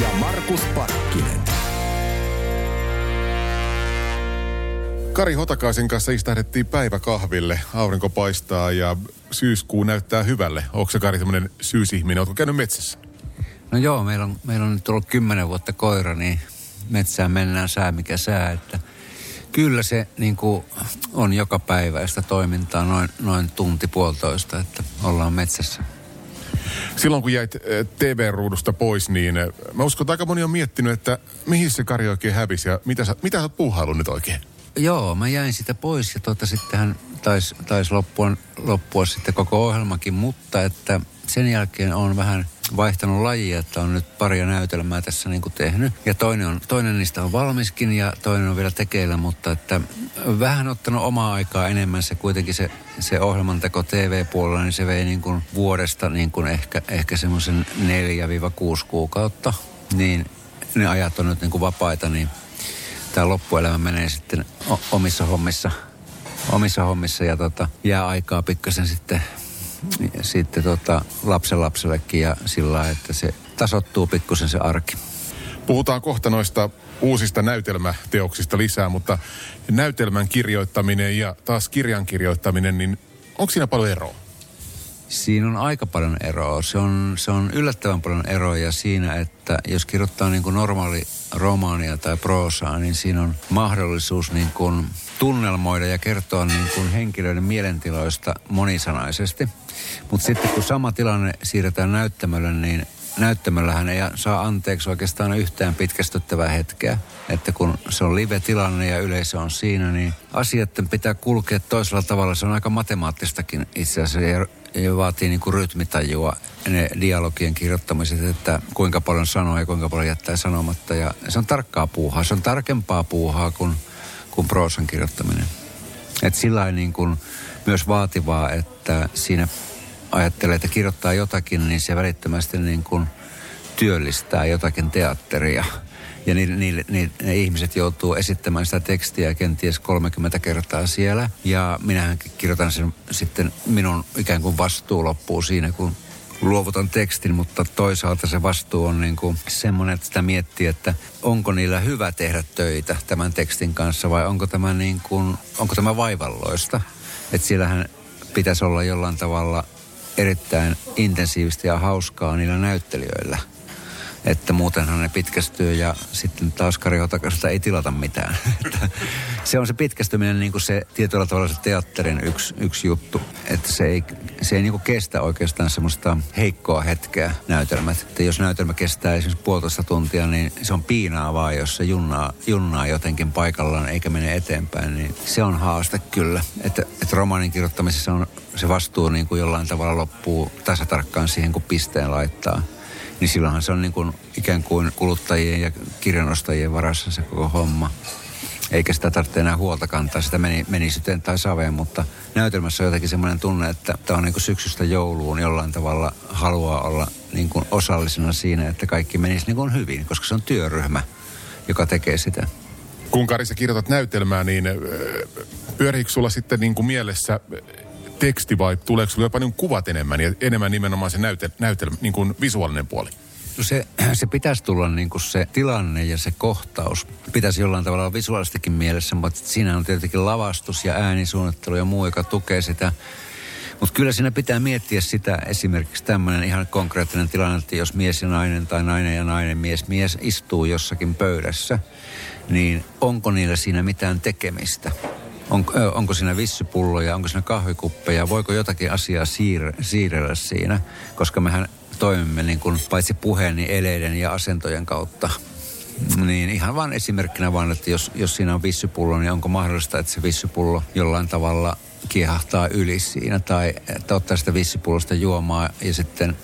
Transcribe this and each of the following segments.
Ja Markus Parkkinen. Kari Hotakaisen kanssa istahdettiin päiväkahville. Aurinko paistaa ja syyskuu näyttää hyvälle. Ootko sä, Kari, tämmöinen syysihminen? Ootko käynyt metsässä? No joo, meillä on nyt ollut 10 vuotta koira, niin metsään mennään sää mikä sää. Että kyllä se niin kuin on joka päiväistä toimintaa noin tunti puolitoista, että ollaan metsässä. Silloin kun jäit TV-ruudusta pois, niin mä uskon, että aika moni on miettinyt, että mihin se Kari oikein hävisi ja mitä sä oot puuhaillut nyt oikein? Joo, mä jäin sitä pois ja sittenhän taisi loppua sitten koko ohjelmakin, mutta että sen jälkeen on vähän vaihtanut lajia, että on nyt paria näytelmää tässä niin kuin tehnyt. Ja toinen niistä on valmiskin ja toinen on vielä tekeillä, mutta että vähän ottanut omaa aikaa enemmän. Se kuitenkin se ohjelmanteko TV-puolella, niin se vei niin kuin vuodesta niin kuin ehkä semmoisen 4-6 kuukautta. Niin ne ajat on nyt niin kuin vapaita, niin tämä loppuelämä menee sitten omissa hommissa ja jää aikaa pikkasen sitten lapsenlapsellekin ja sillä lailla, että se tasoittuu pikkusen se arki. Puhutaan kohta noista uusista näytelmäteoksista lisää, mutta näytelmän kirjoittaminen ja taas kirjan kirjoittaminen, niin onko siinä paljon eroa? Siinä on aika paljon eroa. Se on yllättävän paljon eroja siinä, että jos kirjoittaa niin kuin normaali romaania tai proosaa, niin siinä on mahdollisuus niin kuin tunnelmoida ja kertoa niin kuin henkilöiden mielentiloista monisanaisesti. Mutta sitten kun sama tilanne siirretään näyttämölle, niin näyttämöllähän ei saa anteeksi oikeastaan yhtään pitkästyttävää hetkeä. Että kun se on live-tilanne ja yleisö on siinä, niin asioiden pitää kulkea toisella tavalla. Se on aika matemaattistakin itse asiassa. Ja vaatii niin kuin rytmitajua ne dialogien kirjoittamiset, että kuinka paljon sanoo ja kuinka paljon jättää sanomatta. Ja se on tarkkaa puuhaa, se on tarkempaa puuhaa kuin proosan kirjoittaminen. Että sillä niin kuin myös vaativaa, että siinä ajattelee, että kirjoittaa jotakin, niin se välittömästi niin kuin työllistää jotakin teatteria. Ja ne ihmiset joutuu esittämään sitä tekstiä kenties 30 kertaa siellä. Ja minähän kirjoitan sen sitten, minun ikään kuin vastuu loppuu siinä, kun luovutan tekstin. Mutta toisaalta se vastuu on niin kuin semmoinen, että sitä miettii, että onko niillä hyvä tehdä töitä tämän tekstin kanssa vai onko tämä vaivalloista. Että siellähän pitäisi olla jollain tavalla erittäin intensiivistä ja hauskaa niillä näyttelijöillä. Että muutenhan ne pitkästyy ja sitten taas Kari Hotakaiselta ei tilata mitään. Se on se pitkästyminen niin kuin se tietyllä tavalla se teatterin yksi juttu. Että se ei niin kuin kestä oikeastaan semmoista heikkoa hetkeä näytelmät. Että jos näytelmä kestää esimerkiksi 1,5 tuntia, niin se on piinaavaa, jos se junnaa jotenkin paikallaan eikä mene eteenpäin. Niin se on haaste kyllä. Että romaanin kirjoittamisessa on se vastuu niin kuin jollain tavalla loppuu tasatarkkaan siihen, kun pisteen laittaa. Niin silloinhan se on niin kuin ikään kuin kuluttajien ja kirjanostajien varassa se koko homma. Eikä sitä tarvitse enää huolta kantaa, sitä meni syteen tai saveen, mutta näytelmässä on jotenkin semmoinen tunne, että tämä on niin kuin syksystä jouluun jollain tavalla haluaa olla niin kuin osallisena siinä, että kaikki menisi niin kuin hyvin, koska se on työryhmä, joka tekee sitä. Kun Kari sä kirjoitat näytelmää, niin pyöriikö sulla sitten niin kuin mielessä teksti vai tuleeko sinulle jopa niin kuvat enemmän ja enemmän nimenomaan se näytelmä, niin kuin visuaalinen puoli? No se pitäisi tulla niin kuin se tilanne ja se kohtaus. Pitäisi jollain tavalla visuaalistikin mielessä, mutta siinä on tietenkin lavastus ja äänisuunnittelu ja muu, joka tukee sitä. Mutta kyllä siinä pitää miettiä sitä esimerkiksi tämmöinen ihan konkreettinen tilanne, että jos mies ja nainen tai nainen ja nainen mies istuu jossakin pöydässä, niin onko niillä siinä mitään tekemistä? Onko siinä vissypulloja, onko siinä kahvikuppeja, voiko jotakin asiaa siirrellä siinä? Koska mehän toimimme niin kuin paitsi puheen, niin eleiden ja asentojen kautta. Niin ihan vaan esimerkkinä vaan, että jos siinä on vissypullo, niin onko mahdollista, että se vissypullo jollain tavalla kiehahtaa yli siinä? Tai ottaa sitä vissypullosta juomaa ja sitten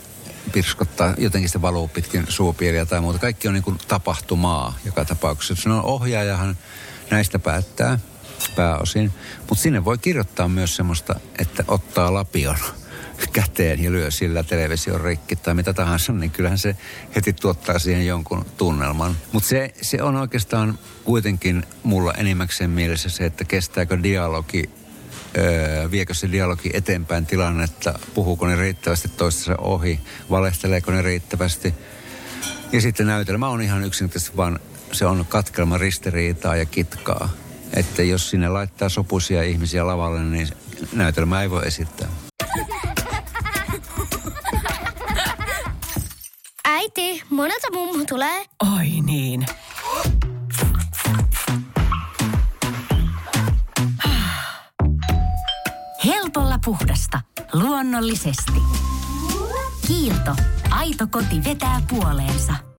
pirskottaa, jotenkin se valuu pitkin suupieliä tai muuta. Kaikki on niin kuin tapahtumaa joka tapauksessa. No ohjaajahan näistä päättää pääosin, mutta sinne voi kirjoittaa myös semmoista, että ottaa lapion käteen ja lyö sillä television rikki tai mitä tahansa, niin kyllähän se heti tuottaa siihen jonkun tunnelman. Mutta se on oikeastaan kuitenkin mulla enimmäkseen mielessä se, että kestääkö dialogi, viekö se dialogi eteenpäin tilannetta, puhuuko ne riittävästi toistensa ohi, valehteleeko ne riittävästi. Ja sitten näytelmä on ihan yksinkertaisesti vaan, se on katkelma ristiriitaa ja kitkaa. Että jos sinne laittaa sopuisia ihmisiä lavalle, niin näytelmä ei voi esittää. Äiti, monelta mummu tulee. Oi niin. Helpolla puhdasta. Luonnollisesti. Kiilto. Aito koti vetää puoleensa.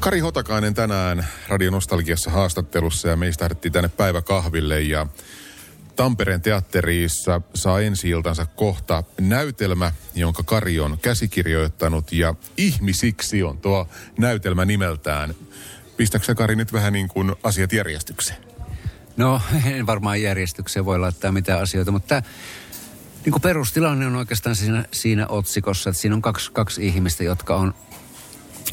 Kari Hotakainen tänään Radio Nostalgiassa haastattelussa ja meistä lähdettiin tänne päiväkahville ja Tampereen teatterissa saa ensi-iltansa kohta näytelmä, jonka Kari on käsikirjoittanut ja ihmisiksi on tuo näytelmä nimeltään. Pistääkö sä, Kari, nyt vähän niin kuin asiat järjestykseen? No, en varmaan järjestykseen voi laittaa mitään asioita, mutta niin kuin perustilanne on oikeastaan siinä otsikossa, että siinä on kaksi ihmistä, jotka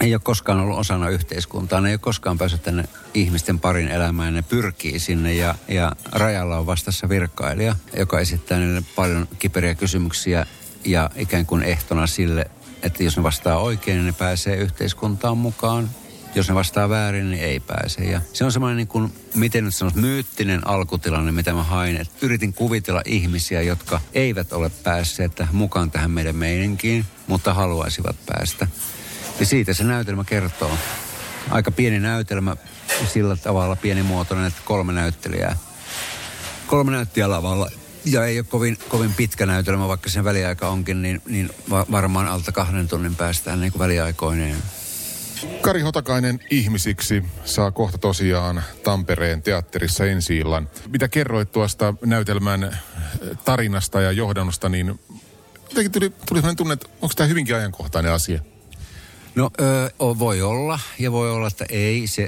ei ole koskaan ollut osana yhteiskuntaa, ne ei ole koskaan päässyt tänne ihmisten parin elämään, ne pyrkii sinne ja rajalla on vastassa virkailija, joka esittää niille paljon kiperiä kysymyksiä ja ikään kuin ehtona sille, että jos ne vastaa oikein, niin ne pääsee yhteiskuntaan mukaan. Jos ne vastaa väärin, niin ei pääse. Ja se on semmoinen niin kuin, miten nyt sanoisi, myyttinen alkutilanne, mitä mä hain. Et yritin kuvitella ihmisiä, jotka eivät ole päässeet mukaan tähän meidän meininkiin, mutta haluaisivat päästä. Ja siitä se näytelmä kertoo. Aika pieni näytelmä, sillä tavalla pienimuotoinen, että kolme näyttelijää lavalla. Ja ei ole kovin pitkä näytelmä, vaikka sen väliaika onkin, niin varmaan alta 2 tunnin päästään niin kuin väliaikoineen. Kari Hotakainen ihmisiksi saa kohta tosiaan Tampereen teatterissa ensi-illan. Mitä kerroit tuosta näytelmän tarinasta ja johdannosta, niin jotenkin tuli sellainen tunne, että onko tämä hyvinkin ajankohtainen asia? No voi olla ja voi olla, että ei. Se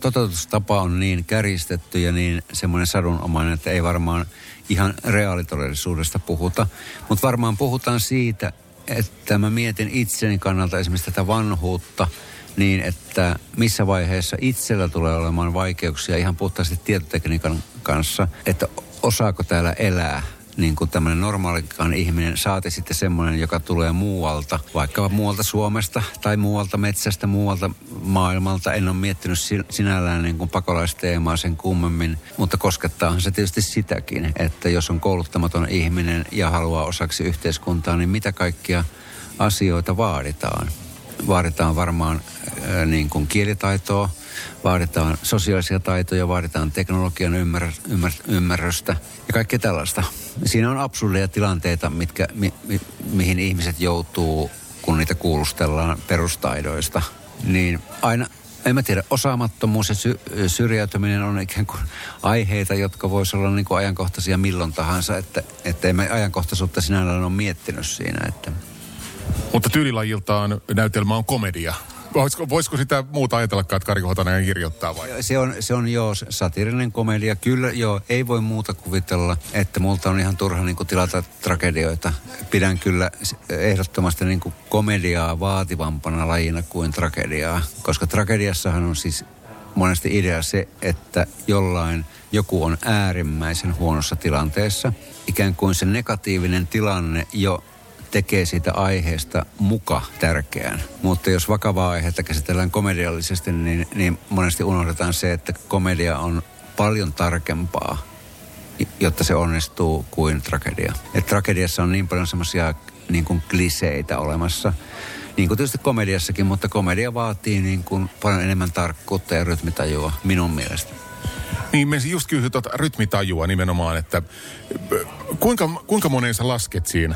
toteutustapa on niin kärjistetty ja niin semmoinen sadunomainen, että ei varmaan ihan reaalitodellisuudesta puhuta. Mutta varmaan puhutaan siitä, että mä mietin itseni kannalta esimerkiksi tätä vanhuutta niin, että missä vaiheessa itsellä tulee olemaan vaikeuksia ihan puhtaasti tietotekniikan kanssa, että osaako täällä elää. Niin kuin tämmöinen normaalikaan ihminen, saati sitten semmoinen, joka tulee muualta, vaikka muualta Suomesta tai muualta metsästä, muualta maailmalta. En ole miettinyt sinällään niin kuin pakolaisteemaa sen kummemmin, mutta koskettaahan se tietysti sitäkin, että jos on kouluttamaton ihminen ja haluaa osaksi yhteiskuntaa, niin mitä kaikkia asioita vaaditaan? Vaaditaan varmaan niin kuin kielitaitoa, vaaditaan sosiaalisia taitoja, vaaditaan teknologian ymmärrystä ja kaikkea tällaista. Siinä on absurdeja tilanteita, mihin ihmiset joutuu, kun niitä kuulustellaan perustaidoista. Niin aina, en mä tiedä, osaamattomuus ja syrjäytyminen on ikään kuin aiheita, jotka voisi olla niin kuin ajankohtaisia milloin tahansa. Että en mä ajankohtaisuutta sinällään ole miettinyt siinä, että... Mutta tyylilajiltaan näytelmä on komedia. Voisiko sitä muuta ajatellakaan, että Kari Hotakainen kirjoittaa vai? Se on joo, satiirinen komedia. Kyllä joo, ei voi muuta kuvitella, että multa on ihan turha niin kuin tilata tragedioita. Pidän kyllä ehdottomasti niin kuin komediaa vaativampana lajina kuin tragediaa. Koska tragediassahan on siis monesti idea se, että joku on äärimmäisen huonossa tilanteessa. Ikään kuin se negatiivinen tilanne jo tekee siitä aiheesta muka tärkeän. Mutta jos vakavaa aihetta käsitellään komediallisesti, niin monesti unohdetaan se, että komedia on paljon tarkempaa, jotta se onnistuu kuin tragedia. Et tragediassa on niin paljon semmoisia niin kuin kliseitä olemassa, Niin kuin tietysti komediassakin, mutta komedia vaatii niin kuin paljon enemmän tarkkuutta ja rytmitajua minun mielestä. Niin, me just kysyin tuota rytmitajua nimenomaan, että kuinka monen sä lasket siinä?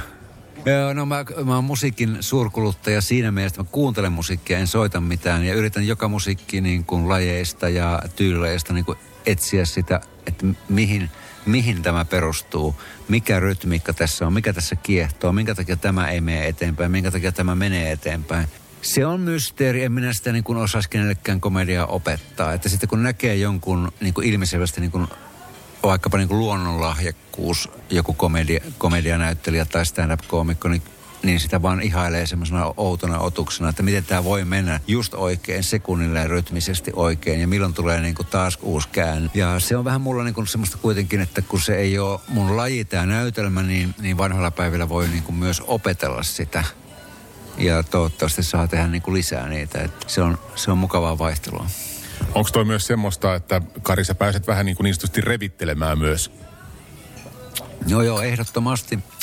No mä oon musiikin suurkuluttaja siinä mielessä, että mä kuuntelen musiikkia, en soita mitään ja yritän joka musiikki niin kuin lajeista ja tyyleistä niin kuin etsiä sitä, että mihin tämä perustuu, mikä rytmiikka tässä on, mikä tässä kiehtoo, minkä takia tämä ei mene eteenpäin, minkä takia tämä menee eteenpäin. Se on mysteeri, en minä sitä niin kuin osaisi kenellekään komediaa opettaa. Että sitten kun näkee jonkun niin kuin ilmiselvästi niin kuin vaikkapa niin kuin luonnonlahjakkuus, joku komedianäyttelijä tai stand-up-koomikko, niin sitä vaan ihailee semmoisena outona otuksena, että miten tämä voi mennä just oikein, sekunnilleen rytmisesti oikein, ja milloin tulee niin kuin taas uusi käänne. Ja se on vähän mulla niin kuin semmoista kuitenkin, että kun se ei ole mun laji tämä näytelmä, niin vanhalla päivillä voi niin kuin myös opetella sitä. Ja toivottavasti saa tehdä niin kuin lisää niitä, että se on mukavaa vaihtelua. Onko toi myös semmoista, että Kari, sä pääset vähän niin kuin istusti revittelemään myös? Joo,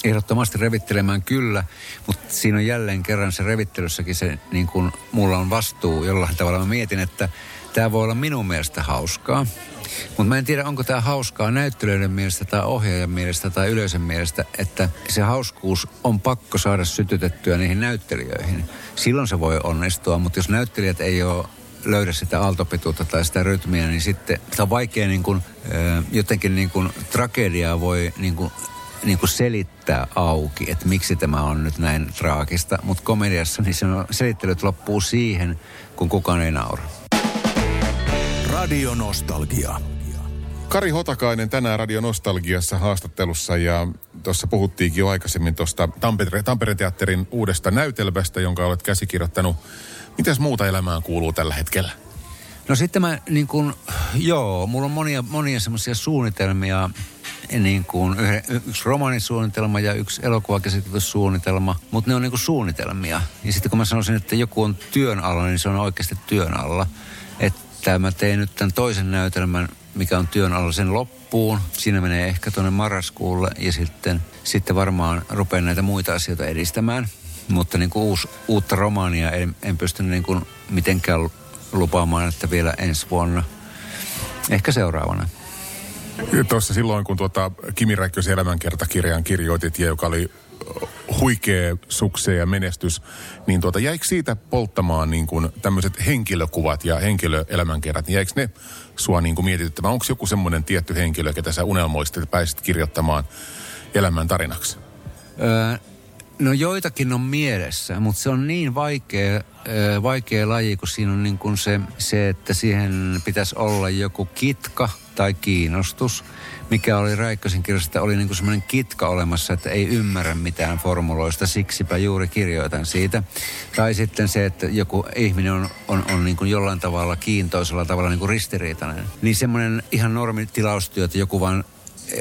ehdottomasti revittelemään kyllä, mutta siinä on jälleen kerran se revittelyssäkin se, niin kuin mulla on vastuu jollain tavalla. Mä mietin, että tämä voi olla minun mielestä hauskaa, mutta mä en tiedä, onko tämä hauskaa näyttelijöiden mielestä tai ohjaajan mielestä tai yleisön mielestä, että se hauskuus on pakko saada sytytettyä niihin näyttelijöihin. Silloin se voi onnistua, mutta jos näyttelijät ei ole löydä sitä aaltopituutta tai sitä rytmiä, niin sitten se on vaikea niin kuin, jotenkin niin kuin tragediaa voi niin kuin selittää auki, että miksi tämä on nyt näin traagista. Mutta komediassa niin sen selittelyt loppuu siihen, kun kukaan ei naura. Radio Nostalgia. Kari Hotakainen tänään Radio Nostalgiassa haastattelussa, ja tuossa puhuttiinkin jo aikaisemmin tuosta Tampere teatterin uudesta näytelmästä, jonka olet käsikirjoittanut. Mitäs muuta elämään kuuluu tällä hetkellä? No sitten mä niin kuin, mulla on monia semmoisia suunnitelmia, niin kuin yksi romaanisuunnitelma ja yksi elokuvakäsityssuunnitelma, mutta ne on niin kuin suunnitelmia. Ja sitten kun mä sanoisin, että joku on työn alla, niin se on oikeasti työn alla. Että mä tein nyt tämän toisen näytelmän, mikä on työn alla, sen loppuun. Siinä menee ehkä tuonne marraskuulle ja sitten varmaan rupean näitä muita asioita edistämään. Mutta niin kuin uutta romaania en pysty niin kuin mitenkään lupaamaan, että vielä ensi vuonna. Ehkä seuraavana. Tuossa silloin, kun Kimi Räikkösen elämänkertakirjan kirjoitit, joka oli huikea sukseen ja menestys, niin jäikö siitä polttamaan niin kuin tämmöiset henkilökuvat ja henkilöelämänkerrat, niin jäikö ne sua niin kuin mietityttämään? Onko joku semmoinen tietty henkilö, ketä sä unelmoisit, että pääsit kirjoittamaan elämän tarinaksi? No joitakin on mielessä, mutta se on niin vaikea laji, kun siinä on niin kuin se, että siihen pitäisi olla joku kitka tai kiinnostus, mikä oli Räikkösen kirjassa, että oli niin kuin semmoinen kitka olemassa, että ei ymmärrä mitään formuloista, siksipä juuri kirjoitan siitä. Tai sitten se, että joku ihminen on niin kuin jollain tavalla kiintoisella tavalla niin kuin ristiriitainen. Niin semmoinen ihan normitilaustyö, että joku vaan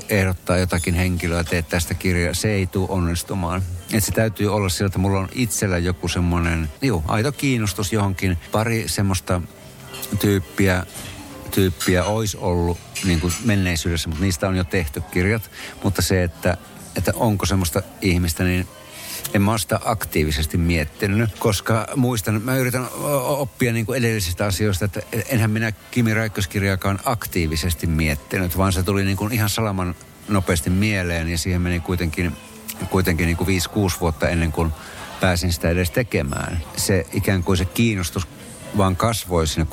ehdottaa jotakin henkilöä, teet tästä kirjaa, se ei tule onnistumaan. Että se täytyy olla sillä, että mulla on itsellä joku semmoinen aito kiinnostus johonkin. Pari semmoista tyyppiä olisi ollut niin kuin menneisyydessä, mutta niistä on jo tehty kirjat. Mutta se, että onko semmoista ihmistä, niin en mä ole sitä aktiivisesti miettinyt, koska mä yritän oppia niin kuin edellisistä asioista, että enhän minä Kimi Räikköskirjaakaan aktiivisesti miettinyt, vaan se tuli niin kuin ihan salaman nopeasti mieleen, ja siihen meni kuitenkin niin kuin 5-6 vuotta ennen kuin pääsin sitä edes tekemään. Se ikään kuin se kiinnostus vaan kasvoi siinä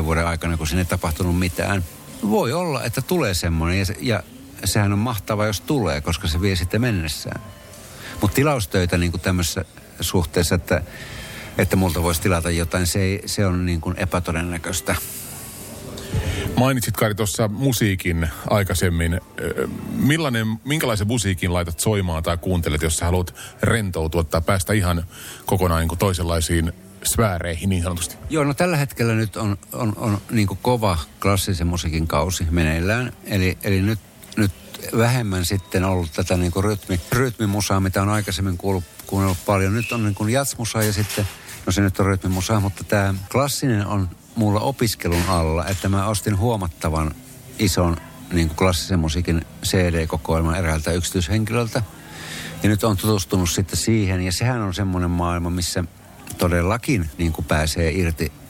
6-5 vuoden aikana, kun siinä ei tapahtunut mitään. Voi olla, että tulee semmoinen, ja sehän on mahtavaa, jos tulee, koska se vie sitten mennessään. Mutta tilaustöitä niin kuin tämmöisessä suhteessa, että multa voisi tilata jotain, se on niin kuin epätodennäköistä. Mainitsit, Kari, tuossa musiikin aikaisemmin. Minkälaisen musiikin laitat soimaan tai kuuntelet, jos sä haluat rentoutua tai päästä ihan kokonaan niin kuin toisenlaisiin sfääreihin niin sanotusti? Joo, no tällä hetkellä nyt on niin kuin kova klassisen musiikin kausi meneillään. Eli nyt vähemmän sitten ollut tätä niin kuin rytmimusaa, mitä on aikaisemmin kuunnellut paljon. Nyt on niin kuin jazzmusaa ja sitten, no se nyt on rytmimusaa, mutta tämä klassinen on mulla opiskelun alla, että mä ostin huomattavan ison niin kuin klassisen musiikin CD-kokoelman eräältä yksityishenkilöltä. Ja nyt on tutustunut sitten siihen, ja sehän on semmoinen maailma, missä todellakin niin kuin pääsee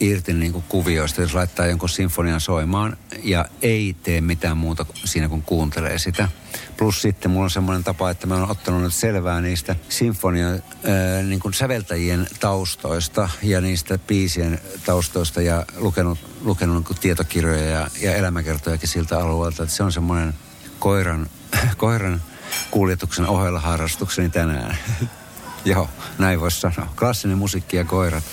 irti niin kuin kuvioista, jos laittaa jonkun sinfonian soimaan ja ei tee mitään muuta siinä, kun kuuntelee sitä. Plus sitten mulla on semmoinen tapa, että mä oon ottanut nyt selvää niistä sinfonian niin kuin säveltäjien taustoista ja niistä biisien taustoista ja lukenut niin kuin tietokirjoja ja elämäkertojakin siltä alueelta, että se on semmoinen koiran kuljetuksen ohella harrastukseni tänään. Joo, näin voisi sanoa. Klassinen musiikki ja koirat.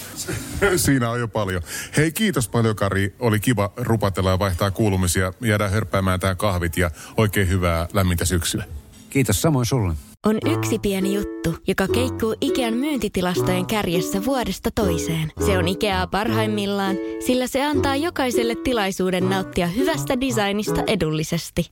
Siinä on jo paljon. Hei, kiitos paljon Kari. Oli kiva rupatella ja vaihtaa kuulumisia. Jäädään hörppäämään tää kahvit ja oikein hyvää lämmintä syksyä. Kiitos samoin sulle. On yksi pieni juttu, joka keikkuu Ikean myyntitilastojen kärjessä vuodesta toiseen. Se on Ikeaa parhaimmillaan, sillä se antaa jokaiselle tilaisuuden nauttia hyvästä designista edullisesti.